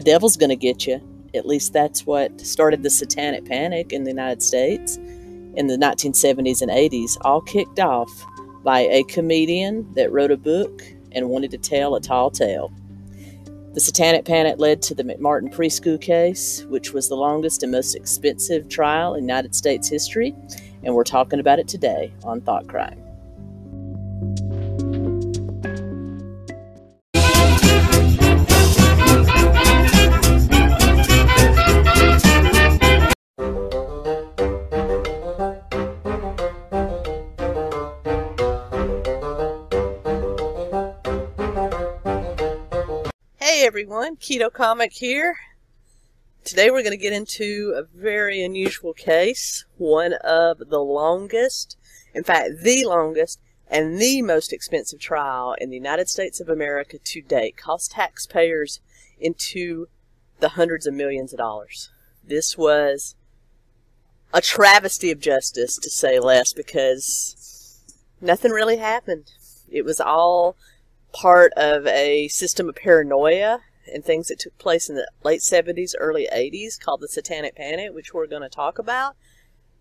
the devil's going to get you. At least that's what started the Satanic Panic in the United States in the 1970s and 80s, all kicked off by a comedian that wrote a book and wanted to tell a tall tale. The Satanic Panic led to the McMartin Preschool case, which was the longest and most expensive trial in United States history, and we're talking about it today on Thought Crime. Everyone, Keto Comic here. Today we're going to get into a very unusual case, one of the longest, in fact the longest, and the most expensive trial in the United States of America to date. Cost taxpayers into the hundreds of millions of dollars. This was a travesty of justice, to say less, because nothing really happened. It was all part of a system of paranoia and things that took place in the late 70s, early 80s called the Satanic Panic, which we're going to talk about.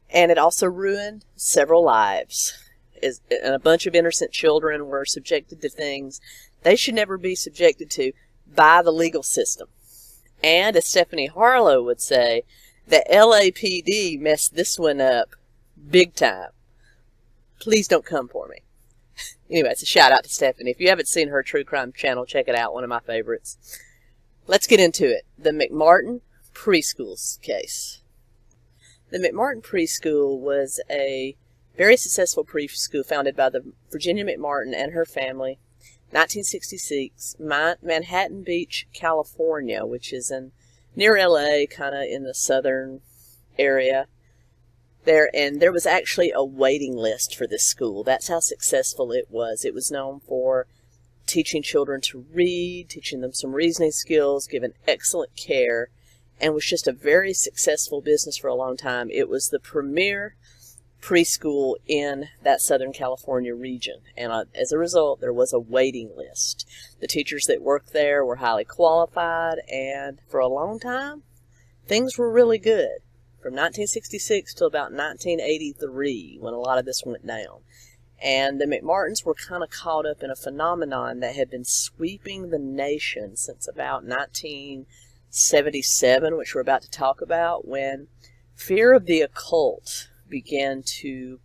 And it also ruined several lives. And a bunch of innocent children were subjected to things they should never be subjected to by the legal system. And as Stephanie Harlow would say, the LAPD messed this one up big time. Please don't come for me. Anyway, it's a shout out to Stephanie. If you haven't seen her true crime channel, check it out. One of my favorites. Let's get into it. The McMartin Preschool's case. The McMartin Preschool was a very successful preschool founded by the Virginia McMartin and her family, 1966, Manhattan Beach, California, which is near LA, kind of in the southern area. There was actually a waiting list for this school. That's how successful it was. It was known for teaching children to read, teaching them some reasoning skills, giving excellent care, and was just a very successful business for a long time. It was the premier preschool in that Southern California region, and as a result, there was a waiting list. The teachers that worked there were highly qualified, and for a long time, things were really good. From 1966 till about 1983, when a lot of this went down. And the McMartins were kind of caught up in a phenomenon that had been sweeping the nation since about 1977, which we're about to talk about, when fear of the occult began to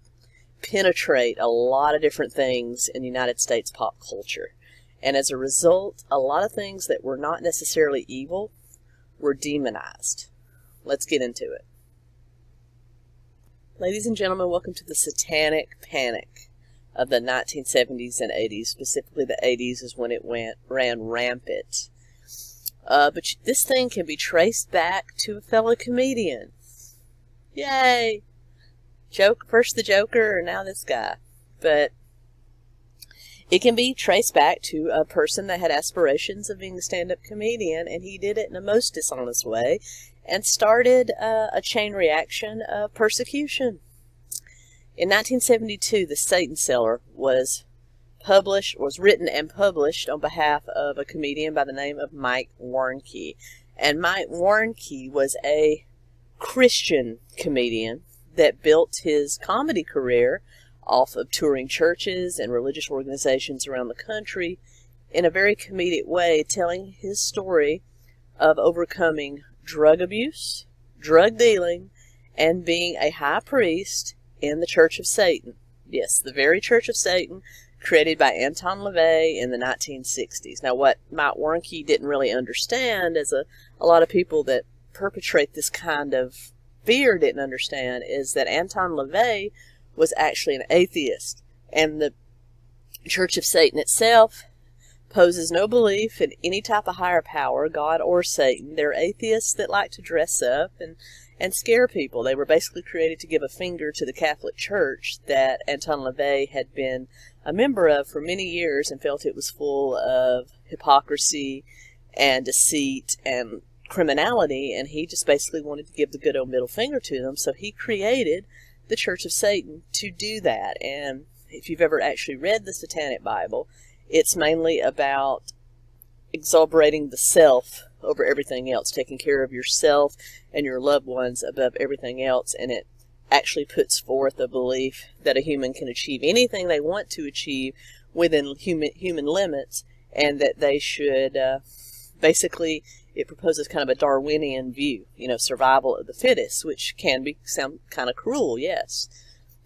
penetrate a lot of different things in United States pop culture. And as a result, a lot of things that were not necessarily evil were demonized. Let's get into it. Ladies and gentlemen, welcome to the Satanic Panic of the 1970s and 80s. Specifically, the 80s is when it ran rampant. But this thing can be traced back to a fellow comedian. Yay! First the Joker, and now this guy. But it can be traced back to a person that had aspirations of being a stand-up comedian, and he did it in the most dishonest way, and started a chain reaction of persecution. In 1972, the Satan Seller was written and published on behalf of a comedian by the name of Mike Warnke. And Mike Warnke was a Christian comedian that built his comedy career off of touring churches and religious organizations around the country in a very comedic way, telling his story of overcoming drug abuse, drug dealing, and being a high priest in the Church of Satan. Yes, the very Church of Satan created by Anton LaVey in the 1960s. Now, what Mike Warnke didn't really understand, as a lot of people that perpetrate this kind of fear didn't understand, is that Anton LaVey was actually an atheist, and the Church of Satan itself poses no belief in any type of higher power, God or Satan. They're atheists that like to dress up and scare people. They were basically created to give a finger to the Catholic Church that Anton LaVey had been a member of for many years and felt it was full of hypocrisy and deceit and criminality, and he just basically wanted to give the good old middle finger to them, so he created the Church of Satan to do that. And if you've ever actually read the Satanic Bible, it's mainly about exalting the self over everything else, taking care of yourself and your loved ones above everything else. And it actually puts forth a belief that a human can achieve anything they want to achieve within human limits, and that they should basically, it proposes kind of a Darwinian view, you know, survival of the fittest, which can be sound kind of cruel, yes,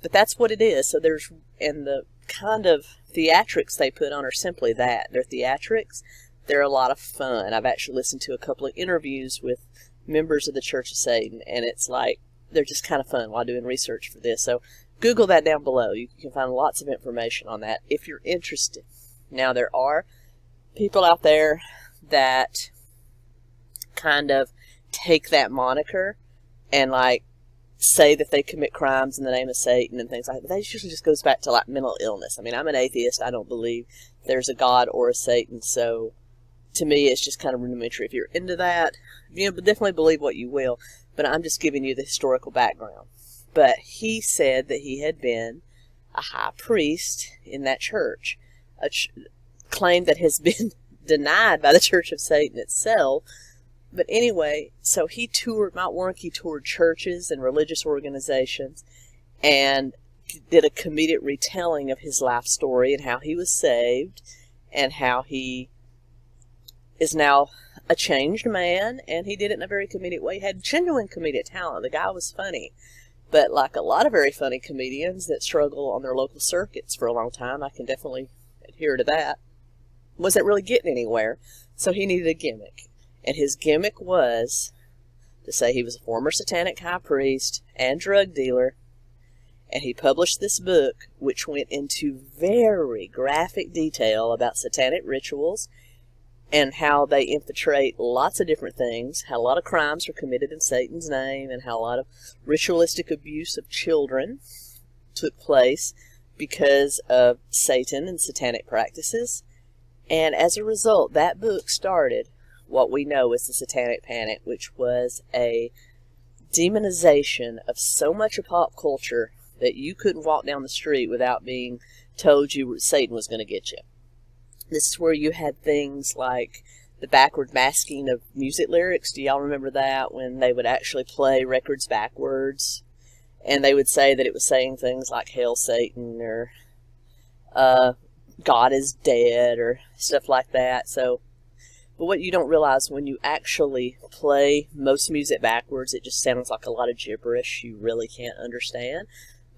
but that's what it is. So there's, and the kind of theatrics they put on are simply that. They're theatrics. They're a lot of fun. I've actually listened to a couple of interviews with members of the Church of Satan, and it's like, they're just kind of fun while doing research for this. So Google that down below. You can find lots of information on that if you're interested. Now, there are people out there that kind of take that moniker and like say that they commit crimes in the name of Satan and things like that. That usually just goes back to like mental illness. I mean, I'm an atheist. I don't believe there's a God or a Satan. So to me, it's just kind of rudimentary. If you're into that, you know, but definitely believe what you will. But I'm just giving you the historical background. But he said that he had been a high priest in that church, a claim that has been denied by the Church of Satan itself. But anyway, so he toured, Mike Warnke toured churches and religious organizations and did a comedic retelling of his life story and how he was saved and how he is now a changed man. And he did it in a very comedic way. He had genuine comedic talent. The guy was funny. But like a lot of very funny comedians that struggle on their local circuits for a long time, I can definitely adhere to that, wasn't really getting anywhere. So he needed a gimmick. And his gimmick was to say he was a former satanic high priest and drug dealer. And he published this book, which went into very graphic detail about satanic rituals and how they infiltrate lots of different things, how a lot of crimes are committed in Satan's name, and how a lot of ritualistic abuse of children took place because of Satan and satanic practices. And as a result, that book started what we know as the Satanic Panic, which was a demonization of so much of pop culture that you couldn't walk down the street without being told you Satan was going to get you. This is where you had things like the backward masking of music lyrics. Do y'all remember that? When they would actually play records backwards, and they would say that it was saying things like Hail Satan or God is dead or stuff like that. So, but what you don't realize when you actually play most music backwards, it just sounds like a lot of gibberish you really can't understand.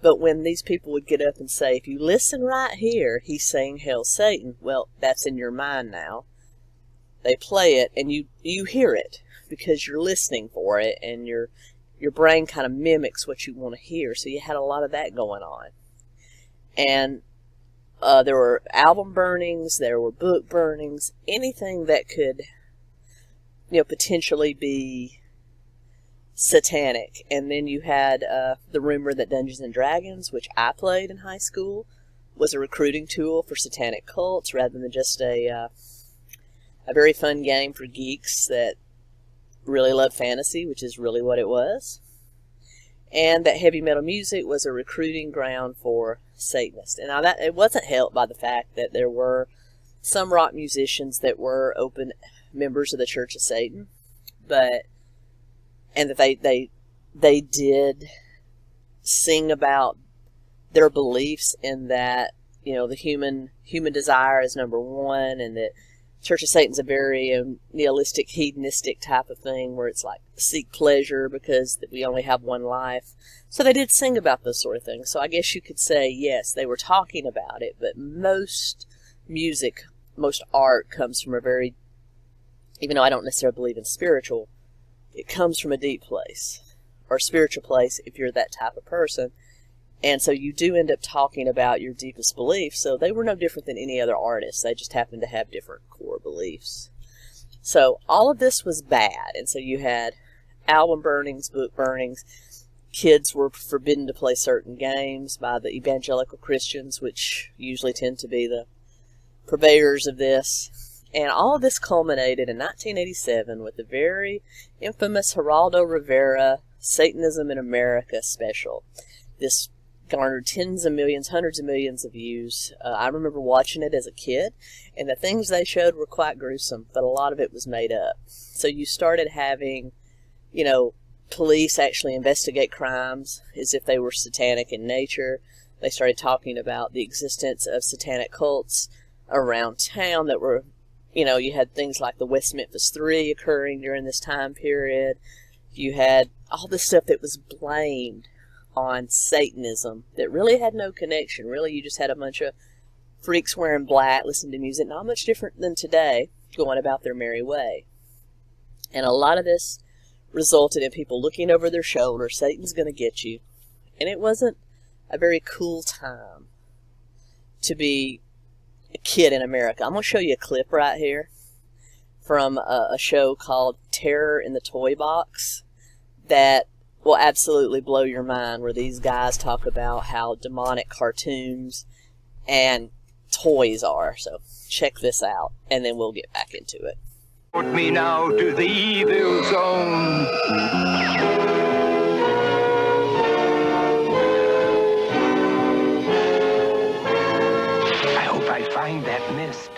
But when these people would get up and say, if you listen right here, he's saying Hail Satan, well, that's in your mind now. They play it and you hear it because you're listening for it, and your brain kind of mimics what you want to hear. So you had a lot of that going on. And there were album burnings, there were book burnings, anything that could, you know, potentially be satanic. And then you had the rumor that Dungeons and Dragons, which I played in high school, was a recruiting tool for satanic cults rather than just a very fun game for geeks that really love fantasy, which is really what it was. And that heavy metal music was a recruiting ground for Satanists. And now that, it wasn't helped by the fact that there were some rock musicians that were open members of the Church of Satan, but, and that they did sing about their beliefs in that, you know, the human desire is number one, and that Church of Satan's a very nihilistic, hedonistic type of thing where it's like seek pleasure because we only have one life. So they did sing about those sort of things. So I guess you could say, yes, they were talking about it, but most music, most art comes from a very, even though I don't necessarily believe in spiritual, it comes from a deep place or spiritual place if you're that type of person. And so you do end up talking about your deepest beliefs. So they were no different than any other artists. They just happened to have different core beliefs. So all of this was bad. And so you had album burnings, book burnings. Kids were forbidden to play certain games by the evangelical Christians, which usually tend to be the purveyors of this. And all of this culminated in 1987 with the very infamous Geraldo Rivera Satanism in America special. This garnered tens of millions, hundreds of millions of views. I remember watching it as a kid, and the things they showed were quite gruesome, but a lot of it was made up. So you started having, you know, police actually investigate crimes as if they were satanic in nature. They started talking about the existence of satanic cults around town that were, you know, you had things like the West Memphis 3 occurring during this time period. You had all this stuff that was blamed on Satanism that really had no connection. Really, you just had a bunch of freaks wearing black, listening to music, not much different than today, going about their merry way. And a lot of this resulted in people looking over their shoulder, Satan's going to get you. And it wasn't a very cool time to be a kid in America. I'm going to show you a clip right here from a show called Terror in the Toy Box that will absolutely blow your mind, where these guys talk about how demonic cartoons and toys are. So check this out, and then we'll get back into it. Put me now to the evil zone. I hope I find that mist.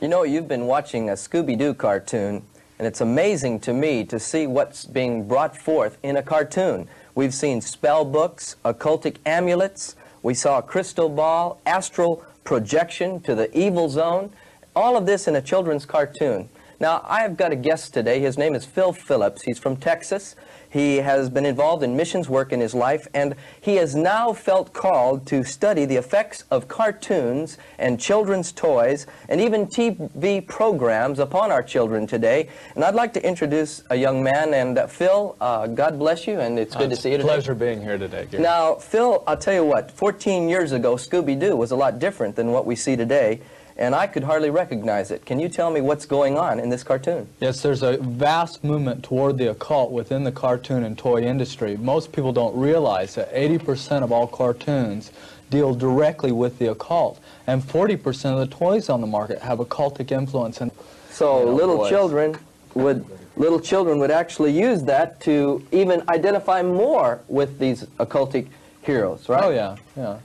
You know, you've been watching a Scooby-Doo cartoon, and it's amazing to me to see what's being brought forth in a cartoon. We've seen spell books, occultic amulets, we saw a crystal ball, astral projection to the evil zone, all of this in a children's cartoon. Now, I've got a guest today. His name is Phil Phillips. He's from Texas. He has been involved in missions work in his life, and he has now felt called to study the effects of cartoons and children's toys and even TV programs upon our children today. And I'd like to introduce a young man, and Phil, God bless you, and it's good to see you today. It's a pleasure being here today, Gary. Now, Phil, I'll tell you what, 14 years ago, Scooby-Doo was a lot different than what we see today, and I could hardly recognize it. Can you tell me what's going on in this cartoon? Yes, there's a vast movement toward the occult within the cartoon and toy industry. Most people don't realize that 80% of all cartoons deal directly with the occult, and 40% of the toys on the market have occultic influence. And so little children would actually use that to even identify more with these occultic heroes, right? Oh, yeah, yeah.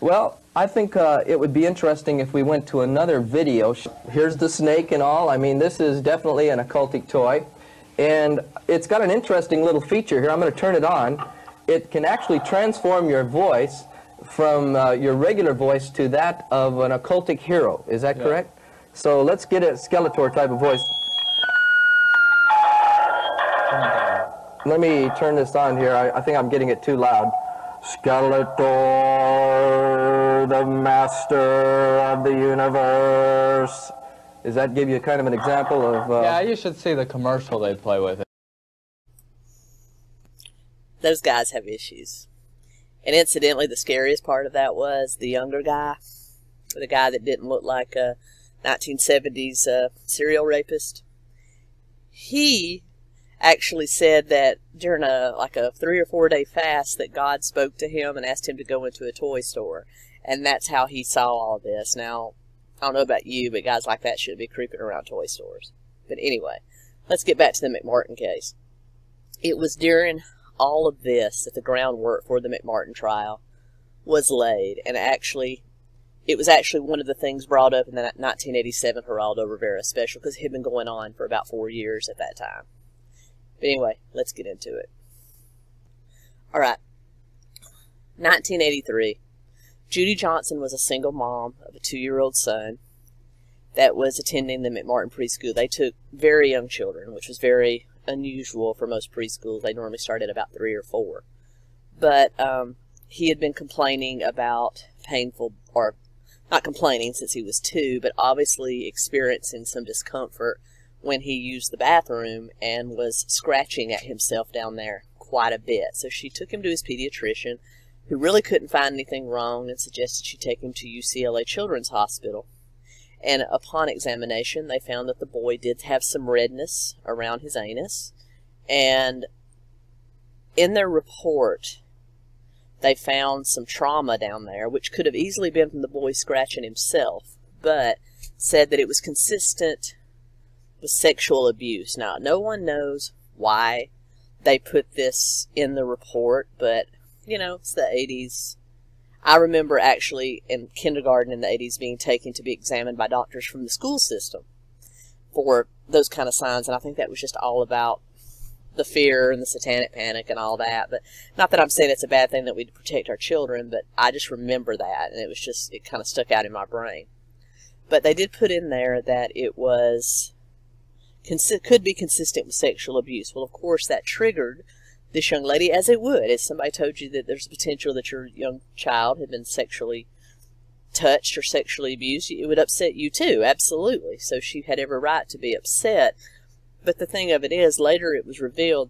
Well, I think it would be interesting if we went to another video. Here's the snake and all. I mean, this is definitely an occultic toy. And it's got an interesting little feature here. I'm going to turn it on. It can actually transform your voice from your regular voice to that of an occultic hero. Is that correct? So let's get a Skeletor type of voice. Let me turn this on here. I think I'm getting it too loud. Skeletor, the master of the universe. Does that give you kind of an example of... yeah, you should see the commercial they play with it. Those guys have issues. And incidentally, the scariest part of that was the younger guy, the guy that didn't look like a 1970s serial rapist. He actually said that during like a 3 or 4 day fast that God spoke to him and asked him to go into a toy store, and that's how he saw all this. Now, I don't know about you, but guys like that should be creeping around toy stores. But anyway, let's get back to the McMartin case. It was during all of this that the groundwork for the McMartin trial was laid, and actually it was actually one of the things brought up in the 1987 Geraldo Rivera special, because it had been going on for about 4 years at that time. But anyway, let's get into it. All right. 1983. Judy Johnson was a single mom of a 2-year-old son that was attending the McMartin Preschool. They took very young children, which was very unusual for most preschools. They normally started at about 3 or 4. But he had been complaining about painful, or not complaining since he was 2, but obviously experiencing some discomfort when he used the bathroom, and was scratching at himself down there quite a bit. So she took him to his pediatrician, who really couldn't find anything wrong, and suggested she take him to UCLA Children's Hospital. And upon examination, they found that the boy did have some redness around his anus. And in their report, they found some trauma down there, which could have easily been from the boy scratching himself, but said that it was consistent with sexual abuse. Now, no one knows why they put this in the report, but you know, it's the 80s. I remember actually in kindergarten in the 80s being taken to be examined by doctors from the school system for those kind of signs, and I think that was just all about the fear and the satanic panic and all that. But not that I'm saying it's a bad thing that we protect our children, but I just remember that, and it was just, it kind of stuck out in my brain. But they did put in there that it was could be consistent with sexual abuse. Well, of course, that triggered this young lady, as it would, if somebody told you that there's potential that your young child had been sexually touched or sexually abused, it would upset you too, absolutely. So she had every right to be upset. But the thing of it is, later it was revealed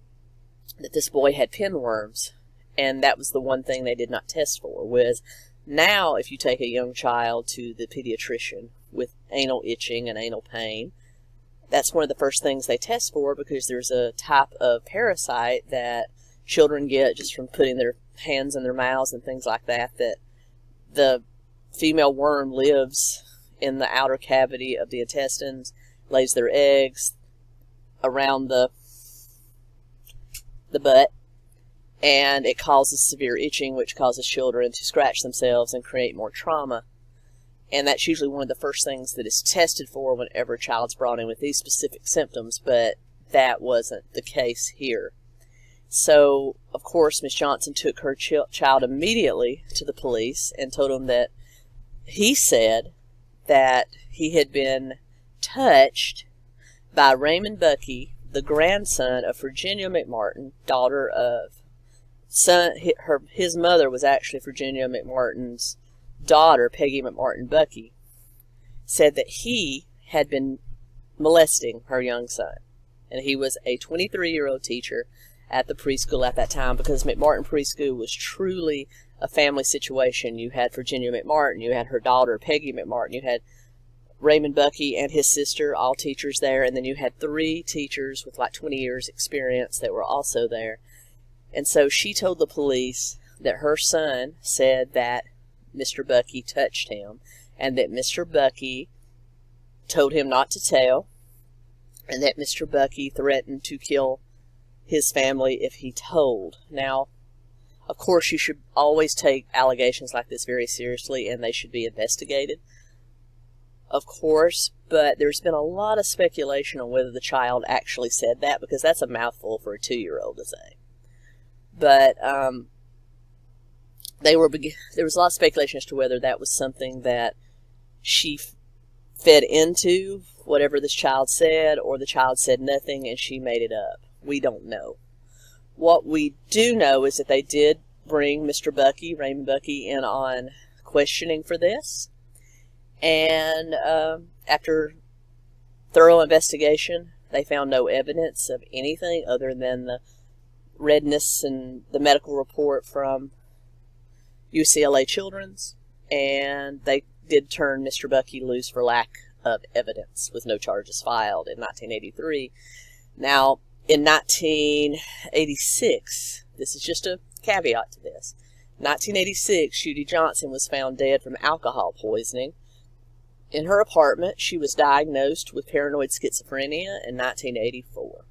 that this boy had pinworms, and that was the one thing they did not test for, was now if you take a young child to the pediatrician with anal itching and anal pain, that's one of the first things they test for, because there's a type of parasite that children get just from putting their hands in their mouths and things like that, that the female worm lives in the outer cavity of the intestines, lays their eggs around the butt, and it causes severe itching, which causes children to scratch themselves and create more trauma. And that's usually one of the first things that is tested for whenever a child's brought in with these specific symptoms, but that wasn't the case here. So, of course, Miss Johnson took her child immediately to the police and told them that he said that he had been touched by Raymond Buckey, the grandson of Virginia McMartin, daughter of his mother was actually Virginia McMartin's daughter, Peggy McMartin Buckey, said that he had been molesting her young son. And he was a 23-year-old teacher at the preschool at that time, because McMartin Preschool was truly a family situation. You had Virginia McMartin, you had her daughter, Peggy McMartin, you had Raymond Buckey and his sister, all teachers there, and then you had 3 teachers with like 20 years experience that were also there. And so she told the police that her son said that Mr. Buckey touched him, and that Mr. Buckey told him not to tell, and that Mr. Buckey threatened to kill his family if he told. Now, of course, you should always take allegations like this very seriously, and they should be investigated, of course, but there's been a lot of speculation on whether the child actually said that, because that's a mouthful for a 2-year-old to say. But there was a lot of speculation as to whether that was something that she fed into whatever this child said, or the child said nothing and she made it up. We don't know. What we do know is that they did bring Mr. Buckey, Raymond Buckey, in on questioning for this. And after thorough investigation, they found no evidence of anything other than the redness and the medical report from UCLA Children's, and they did turn Mr. Buckey loose for lack of evidence, with no charges filed in 1983. Now, in 1986, this is just a caveat to this, 1986, Judy Johnson was found dead from alcohol poisoning. In her apartment, she was diagnosed with paranoid schizophrenia in 1984.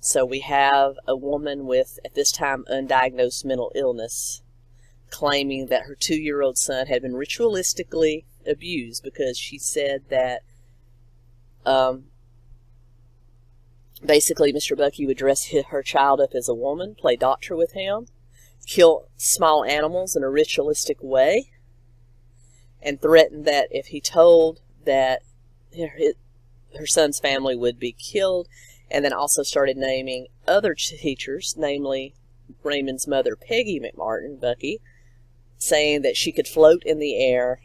So we have a woman with, at this time, undiagnosed mental illness, claiming that her 2-year-old son had been ritualistically abused, because she said that basically Mr. Buckey would dress her child up as a woman, play doctor with him, kill small animals in a ritualistic way, and threatened that if he told that her son's family would be killed, and then also started naming other teachers, namely Raymond's mother, Peggy McMartin Buckey, saying that she could float in the air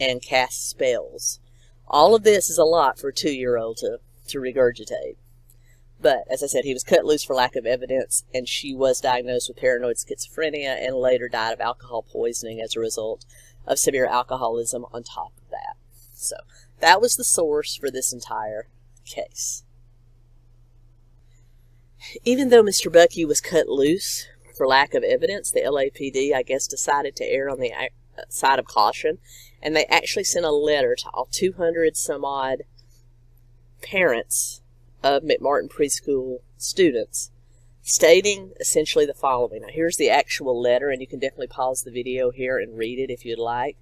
and cast spells. All of this is a lot for a 2-year-old to regurgitate. But, as I said, he was cut loose for lack of evidence, and she was diagnosed with paranoid schizophrenia and later died of alcohol poisoning as a result of severe alcoholism on top of that. So, that was the source for this entire case. Even though Mr. Buckey was cut loose for lack of evidence, the LAPD, I guess, decided to err on the side of caution, and they actually sent a letter to all 200-some-odd parents of McMartin Preschool students stating essentially the following. Now, here's the actual letter, and you can definitely pause the video here and read it if you'd like.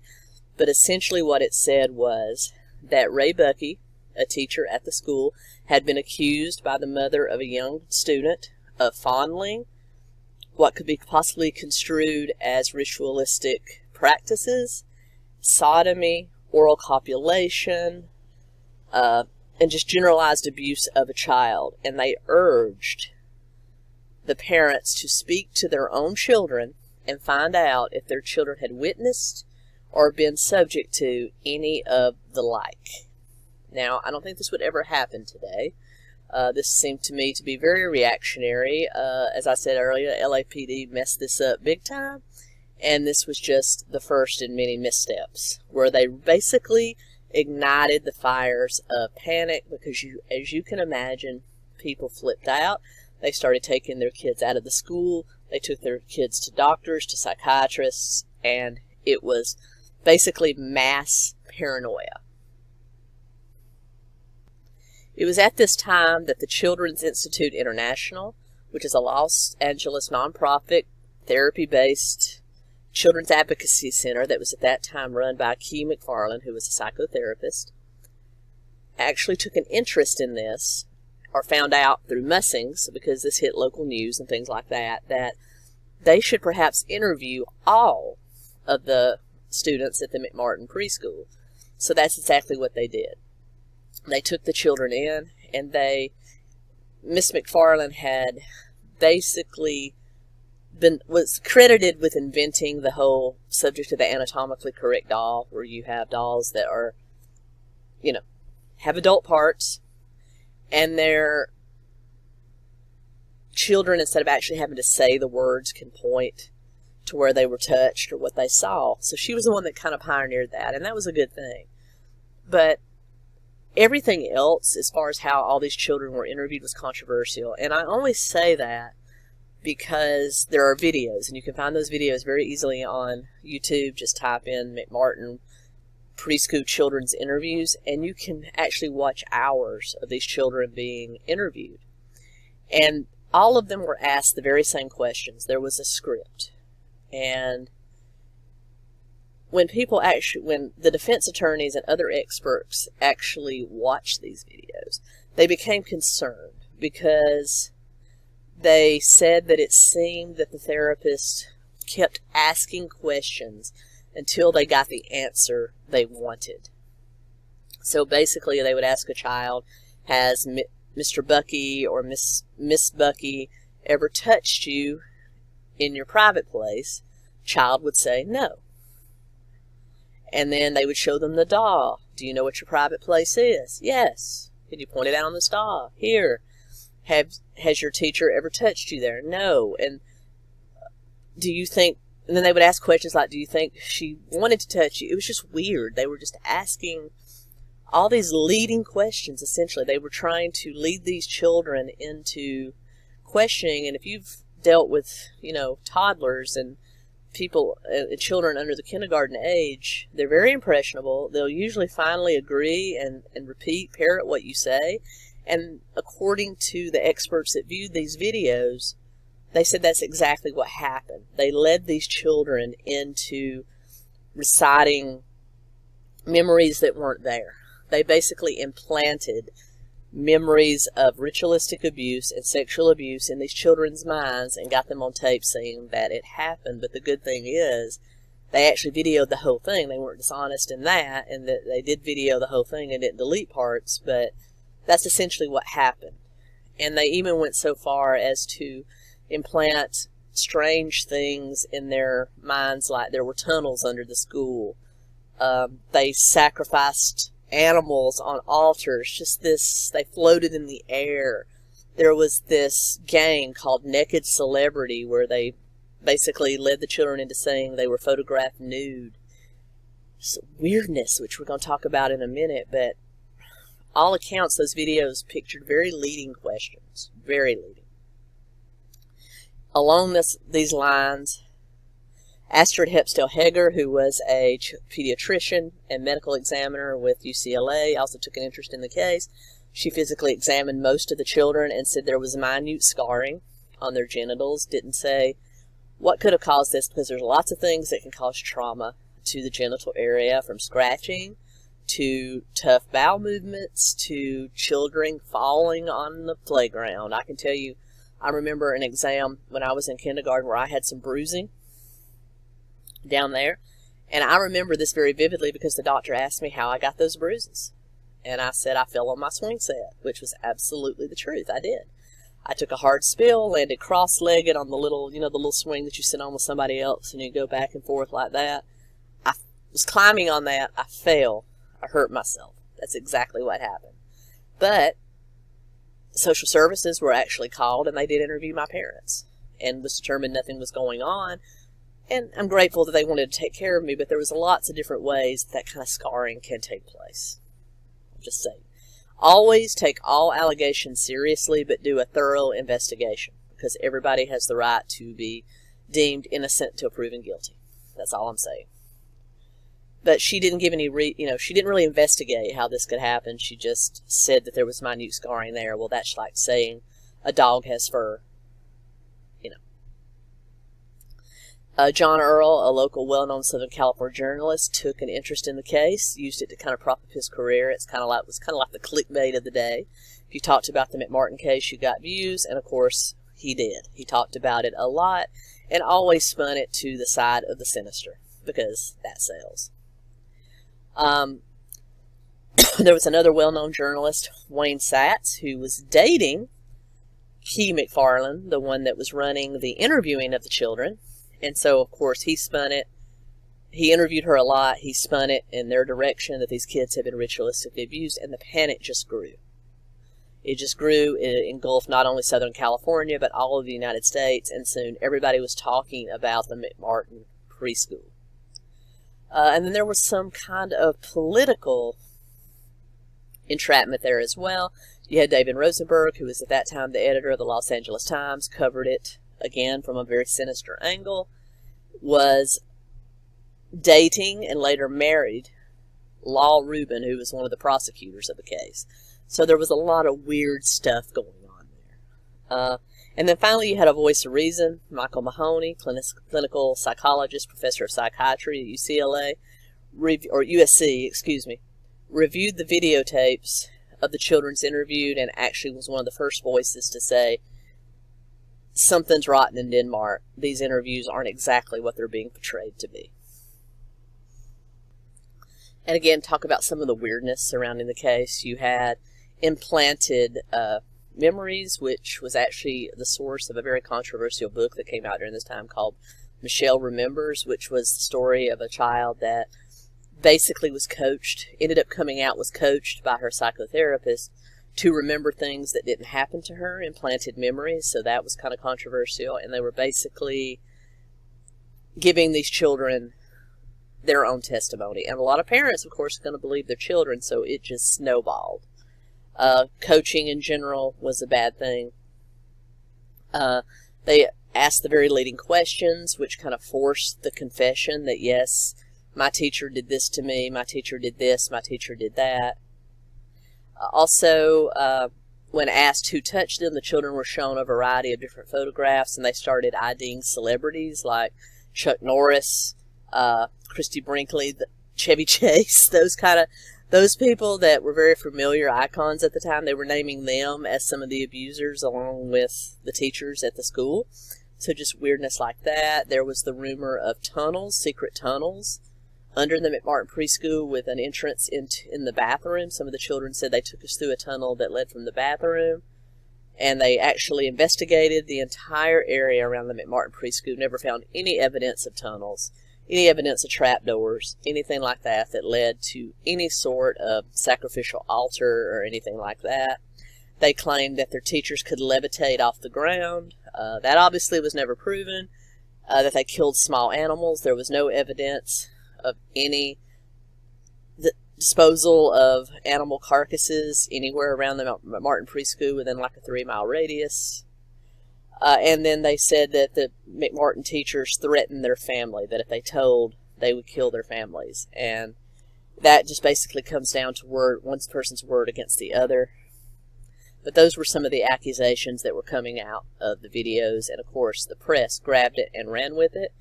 But essentially what it said was that Ray Buckey, a teacher at the school, had been accused by the mother of a young student of fondling what could be possibly construed as ritualistic practices, sodomy, oral copulation, and just generalized abuse of a child. And they urged the parents to speak to their own children and find out if their children had witnessed or been subject to any of the like. Now, I don't think this would ever happen today. This seemed to me to be very reactionary. As I said earlier, LAPD messed this up big time, and this was just the first in many missteps, where they basically ignited the fires of panic because, as you can imagine, people flipped out. They started taking their kids out of the school. They took their kids to doctors, to psychiatrists, and it was basically mass paranoia. It was at this time that the Children's Institute International, which is a Los Angeles nonprofit, therapy-based children's advocacy center that was at that time run by Kee MacFarlane, who was a psychotherapist, actually took an interest in this, or found out through Mussings, because this hit local news and things like that, that they should perhaps interview all of the students at the McMartin Preschool. So that's exactly what they did. They took the children in, and Miss McFarlane had basically was credited with inventing the whole subject of the anatomically correct doll, where you have dolls that are, you know, have adult parts, and their children, instead of actually having to say the words, can point to where they were touched or what they saw. So she was the one that kind of pioneered that, and that was a good thing. But everything else, as far as how all these children were interviewed, was controversial. And I only say that because there are videos, and you can find those videos very easily on YouTube. Just type in McMartin Preschool Children's Interviews, and you can actually watch hours of these children being interviewed. And all of them were asked the very same questions. There was a script. And when the defense attorneys and other experts actually watched these videos, they became concerned because they said that it seemed that the therapist kept asking questions until they got the answer they wanted. So basically, they would ask a child, has Mr. Buckey or Miss Buckey ever touched you in your private place? Child would say no. And then they would show them the doll. Do you know what your private place is? Yes. Can you point it out on this doll? Here. Has your teacher ever touched you there? No. And do you think... And then they would ask questions like, do you think she wanted to touch you? It was just weird. They were just asking all these leading questions, essentially. They were trying to lead these children into questioning. And if you've dealt with, you know, toddlers and people, children under the kindergarten age, they're very impressionable. They'll usually finally agree and parrot what you say. And according to the experts that viewed these videos, they said that's exactly what happened. They led these children into reciting memories that weren't there. They basically implanted memories of ritualistic abuse and sexual abuse in these children's minds and got them on tape saying that it happened. But the good thing is they actually videoed the whole thing. They weren't dishonest in that, and that they did video the whole thing and didn't delete parts, but that's essentially what happened. And they even went so far as to implant strange things in their minds, like there were tunnels under the school. They sacrificed animals on altars, just this, they floated in the air. There was this game called Naked Celebrity where they basically led the children into saying they were photographed nude. Some weirdness, which we're going to talk about in a minute, but all accounts, those videos pictured very leading questions, very leading. Along these lines, Astrid Hepstle-Heger, who was a pediatrician and medical examiner with UCLA, also took an interest in the case. She physically examined most of the children and said there was minute scarring on their genitals didn't say what could have caused this, because there's lots of things that can cause trauma to the genital area, from scratching to tough bowel movements to children falling on the playground. I can tell you, I remember an exam when I was in kindergarten where I had some bruising down there. And I remember this very vividly because the doctor asked me how I got those bruises. And I said I fell on my swing set, which was absolutely the truth. I did. I took a hard spill, landed cross-legged on the little, you know, the little swing that you sit on with somebody else and you go back and forth like that. I was climbing on that. I fell. I hurt myself. That's exactly what happened. But social services were actually called, and they did interview my parents and was determined nothing was going on. And I'm grateful that they wanted to take care of me, but there was lots of different ways that kind of scarring can take place. I'm just saying. Always take all allegations seriously, but do a thorough investigation, because everybody has the right to be deemed innocent until proven guilty. That's all I'm saying. But she didn't give any, she didn't really investigate how this could happen. She just said that there was minute scarring there. Well, that's like saying a dog has fur. John Earl, a local well-known Southern California journalist, took an interest in the case, used it to kind of prop up his career. It was kind of like the clickbait of the day. If you talked about the McMartin case, you got views, and of course he did. He talked about it a lot and always spun it to the side of the sinister, because that sells. There was another well-known journalist, Wayne Satz, who was dating Kee MacFarlane, the one that was running the interviewing of the children. And so, of course, he spun it. He interviewed her a lot. He spun it in their direction that these kids had been ritualistically abused, and the panic just grew. It just grew. It engulfed not only Southern California, but all of the United States, and soon everybody was talking about the McMartin Preschool. And then there was some kind of political entrapment there as well. You had David Rosenberg, who was at that time the editor of the Los Angeles Times, covered it, again from a very sinister angle, was dating and later married Law Rubin, who was one of the prosecutors of the case. So there was a lot of weird stuff going on there. And then finally you had a voice of reason, Michael Mahoney, clinical psychologist, professor of psychiatry at USC, reviewed the videotapes of the children's interviewed and actually was one of the first voices to say, something's rotten in Denmark. These interviews aren't exactly what they're being portrayed to be. And again, talk about some of the weirdness surrounding the case. You had implanted memories, which was actually the source of a very controversial book that came out during this time called Michelle Remembers, which was the story of a child that basically was coached, ended up coming out, was coached by her psychotherapist to remember things that didn't happen to her, implanted memories, so that was kind of controversial. And they were basically giving these children their own testimony. And a lot of parents, of course, are going to believe their children, so it just snowballed. Coaching in general was a bad thing. They asked the very leading questions, which kind of forced the confession that, yes, my teacher did this to me, my teacher did this, my teacher did that. Also, when asked who touched them, the children were shown a variety of different photographs, and they started IDing celebrities like Chuck Norris, Christie Brinkley, Chevy Chase, those people that were very familiar icons at the time. They were naming them as some of the abusers along with the teachers at the school. So just weirdness like that. There was the rumor of tunnels, secret tunnels, under the McMartin Preschool with an entrance in the bathroom. Some of the children said they took us through a tunnel that led from the bathroom, and they actually investigated the entire area around the McMartin Preschool, never found any evidence of tunnels, any evidence of trapdoors, anything like that that led to any sort of sacrificial altar or anything like that. They claimed that their teachers could levitate off the ground. That obviously was never proven, that they killed small animals. There was no evidence of any disposal of animal carcasses anywhere around the McMartin Preschool within like a 3-mile radius. And then they said that the McMartin teachers threatened their family, that if they told, they would kill their families. And that just basically comes down to one person's word against the other. But those were some of the accusations that were coming out of the videos, and of course the press grabbed it and ran with it.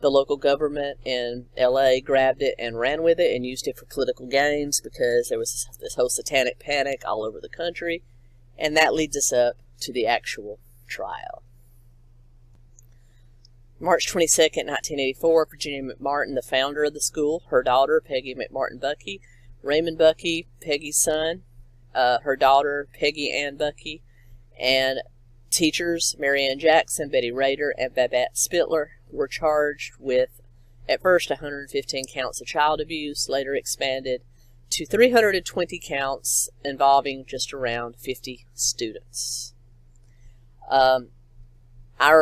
The local government in LA grabbed it and ran with it and used it for political gains, because there was this whole satanic panic all over the country. And that leads us up to the actual trial. March 22, 1984, Virginia McMartin, the founder of the school, her daughter, Peggy McMartin Buckey, Raymond Buckey, Peggy's son, her daughter, Peggy Ann Buckey, and teachers, Mary Ann Jackson, Betty Rader, and Babette Spittler, were charged with, at first, 115 counts of child abuse, later expanded to 320 counts involving just around 50 students. Ira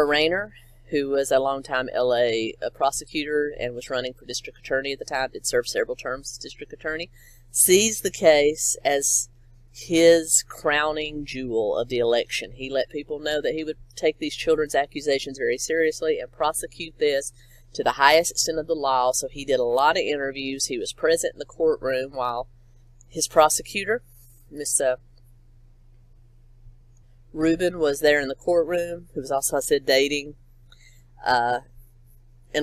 Rainer, who was a longtime LA prosecutor and was running for district attorney at the time, did serve several terms as district attorney, sees the case as his crowning jewel of the election. He let people know that he would take these children's accusations very seriously and prosecute this to the highest extent of the law. So he did a lot of interviews. He was present in the courtroom while his prosecutor, Miss Rubin, was there in the courtroom, who was also, I said, dating, and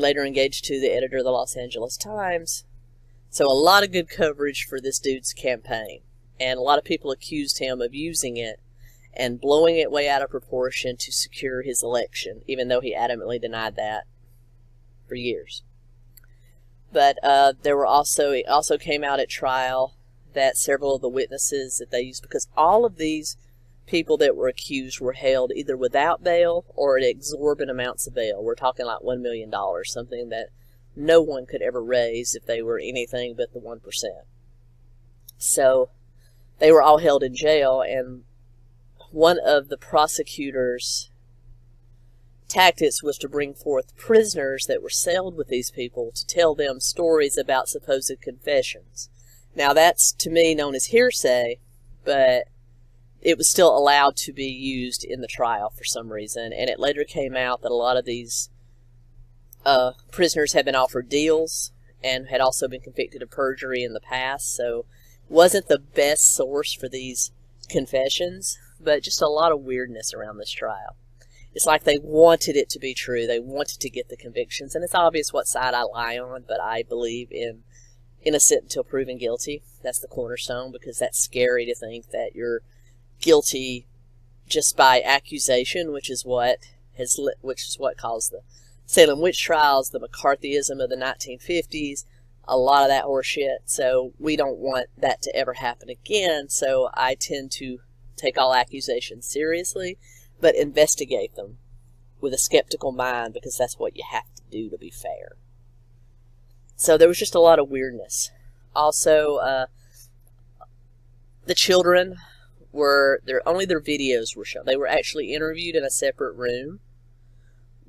later engaged to the editor of the Los Angeles Times. So a lot of good coverage for this dude's campaign. And a lot of people accused him of using it and blowing it way out of proportion to secure his election, even though he adamantly denied that for years. But there were also, it also came out at trial that several of the witnesses that they used, because all of these people that were accused were held either without bail or at exorbitant amounts of bail. We're talking like $1 million, something that no one could ever raise if they were anything but the 1%. So they were all held in jail, and one of the prosecutors' tactics was to bring forth prisoners that were celled with these people to tell them stories about supposed confessions. Now that's, to me, known as hearsay, but it was still allowed to be used in the trial for some reason, and it later came out that a lot of these prisoners had been offered deals and had also been convicted of perjury in the past, so it wasn't the best source for these confessions, but just a lot of weirdness around this trial. It's like they wanted it to be true. They wanted to get the convictions, and it's obvious what side I lie on, but I believe in innocent until proven guilty. That's the cornerstone, because that's scary to think that you're guilty just by accusation, which is what has caused the Salem witch trials, the McCarthyism of the 1950s, a lot of that horseshit. So we don't want that to ever happen again. So I tend to take all accusations seriously, but investigate them with a skeptical mind, because that's what you have to do to be fair. So there was just a lot of weirdness. Also, the children were only their videos were shown. They were actually interviewed in a separate room,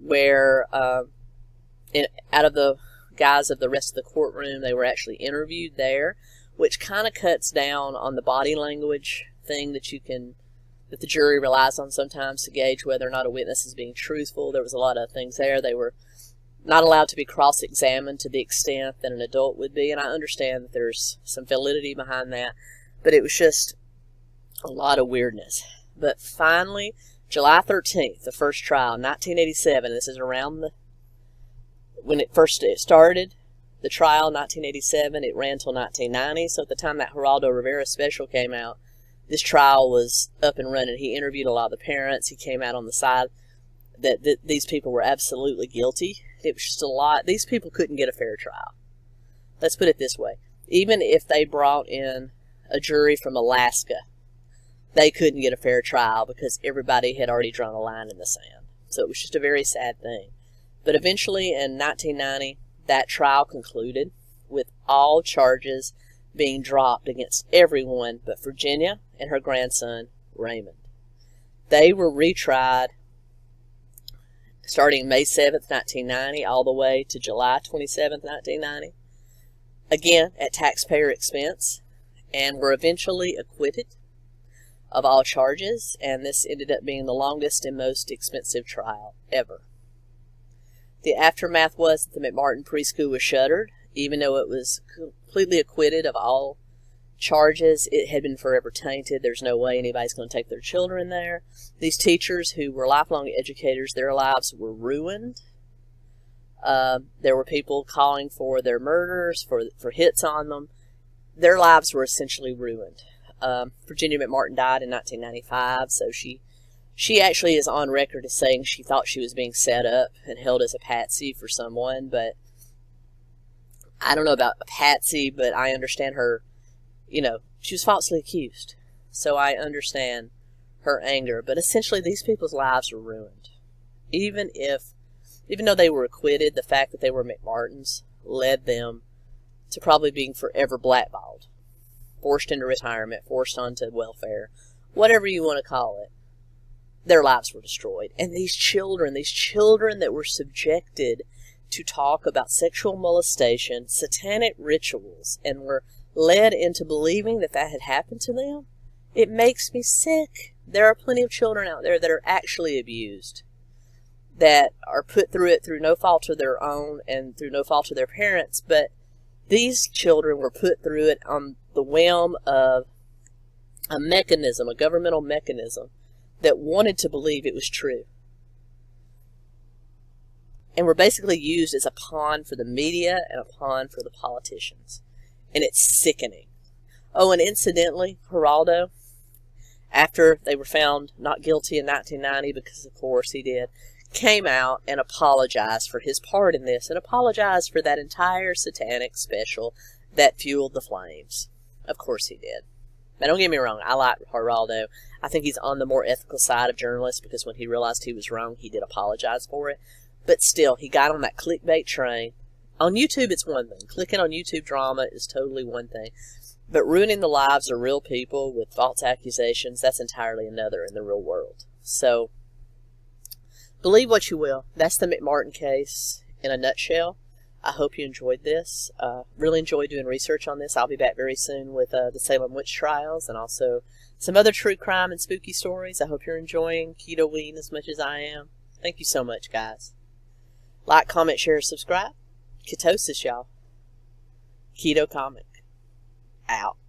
where out of the guise of the rest of the courtroom, they were actually interviewed there, which kind of cuts down on the body language thing that you can, that the jury relies on sometimes to gauge whether or not a witness is being truthful. There was a lot of things there. They were not allowed to be cross-examined to the extent that an adult would be, and I understand that there's some validity behind that, but it was just a lot of weirdness. But finally, July 13th, the first trial, 1987, this is around the, when it first started, the trial, 1987, it ran till 1990, so at the time that Geraldo Rivera special came out, this trial was up and running. He interviewed a lot of the parents. He came out on the side that these people were absolutely guilty. It was just a lot. These people couldn't get a fair trial. Let's put it this way. Even if they brought in a jury from Alaska, they couldn't get a fair trial because everybody had already drawn a line in the sand. So it was just a very sad thing. But eventually in 1990, that trial concluded with all charges being dropped against everyone but Virginia and her grandson, Raymond. They were retried starting May 7th, 1990, all the way to July 27th, 1990, again at taxpayer expense, and were eventually acquitted of all charges, and this ended up being the longest and most expensive trial ever. The aftermath was that the McMartin Preschool was shuttered, even though it was completely acquitted of all charges. It had been forever tainted. There's no way anybody's going to take their children there. These teachers who were lifelong educators, their lives were ruined. There were people calling for their murders, for hits on them. Their lives were essentially ruined. Virginia McMartin died in 1995, so she actually is on record as saying she thought she was being set up and held as a patsy for someone, but I don't know about a patsy, but I understand her, you know, she was falsely accused. So I understand her anger, but essentially these people's lives were ruined. Even though they were acquitted, the fact that they were McMartins led them to probably being forever blackballed, forced into retirement, forced onto welfare, whatever you want to call it. Their lives were destroyed. And these children that were subjected to talk about sexual molestation, satanic rituals, and were led into believing that that had happened to them, it makes me sick. There are plenty of children out there that are actually abused, that are put through it through no fault of their own and through no fault of their parents, but these children were put through it on the whim of a mechanism, a governmental mechanism, that wanted to believe it was true. And were basically used as a pawn for the media and a pawn for the politicians. And it's sickening. Oh, and incidentally, Geraldo, after they were found not guilty in 1990, because of course he did, came out and apologized for his part in this and apologized for that entire satanic special that fueled the flames. Of course he did. Now, don't get me wrong, I like Geraldo. I think he's on the more ethical side of journalists because when he realized he was wrong, he did apologize for it. But still, he got on that clickbait train. On YouTube, it's one thing. Clicking on YouTube drama is totally one thing. But ruining the lives of real people with false accusations, that's entirely another in the real world. So, believe what you will. That's the McMartin case in a nutshell. I hope you enjoyed this. Really enjoyed doing research on this. I'll be back very soon with the Salem Witch Trials and also some other true crime and spooky stories. I hope you're enjoying Keto Ween as much as I am. Thank you so much, guys. Like, comment, share, subscribe. Ketosis, y'all. Keto Comic. Out.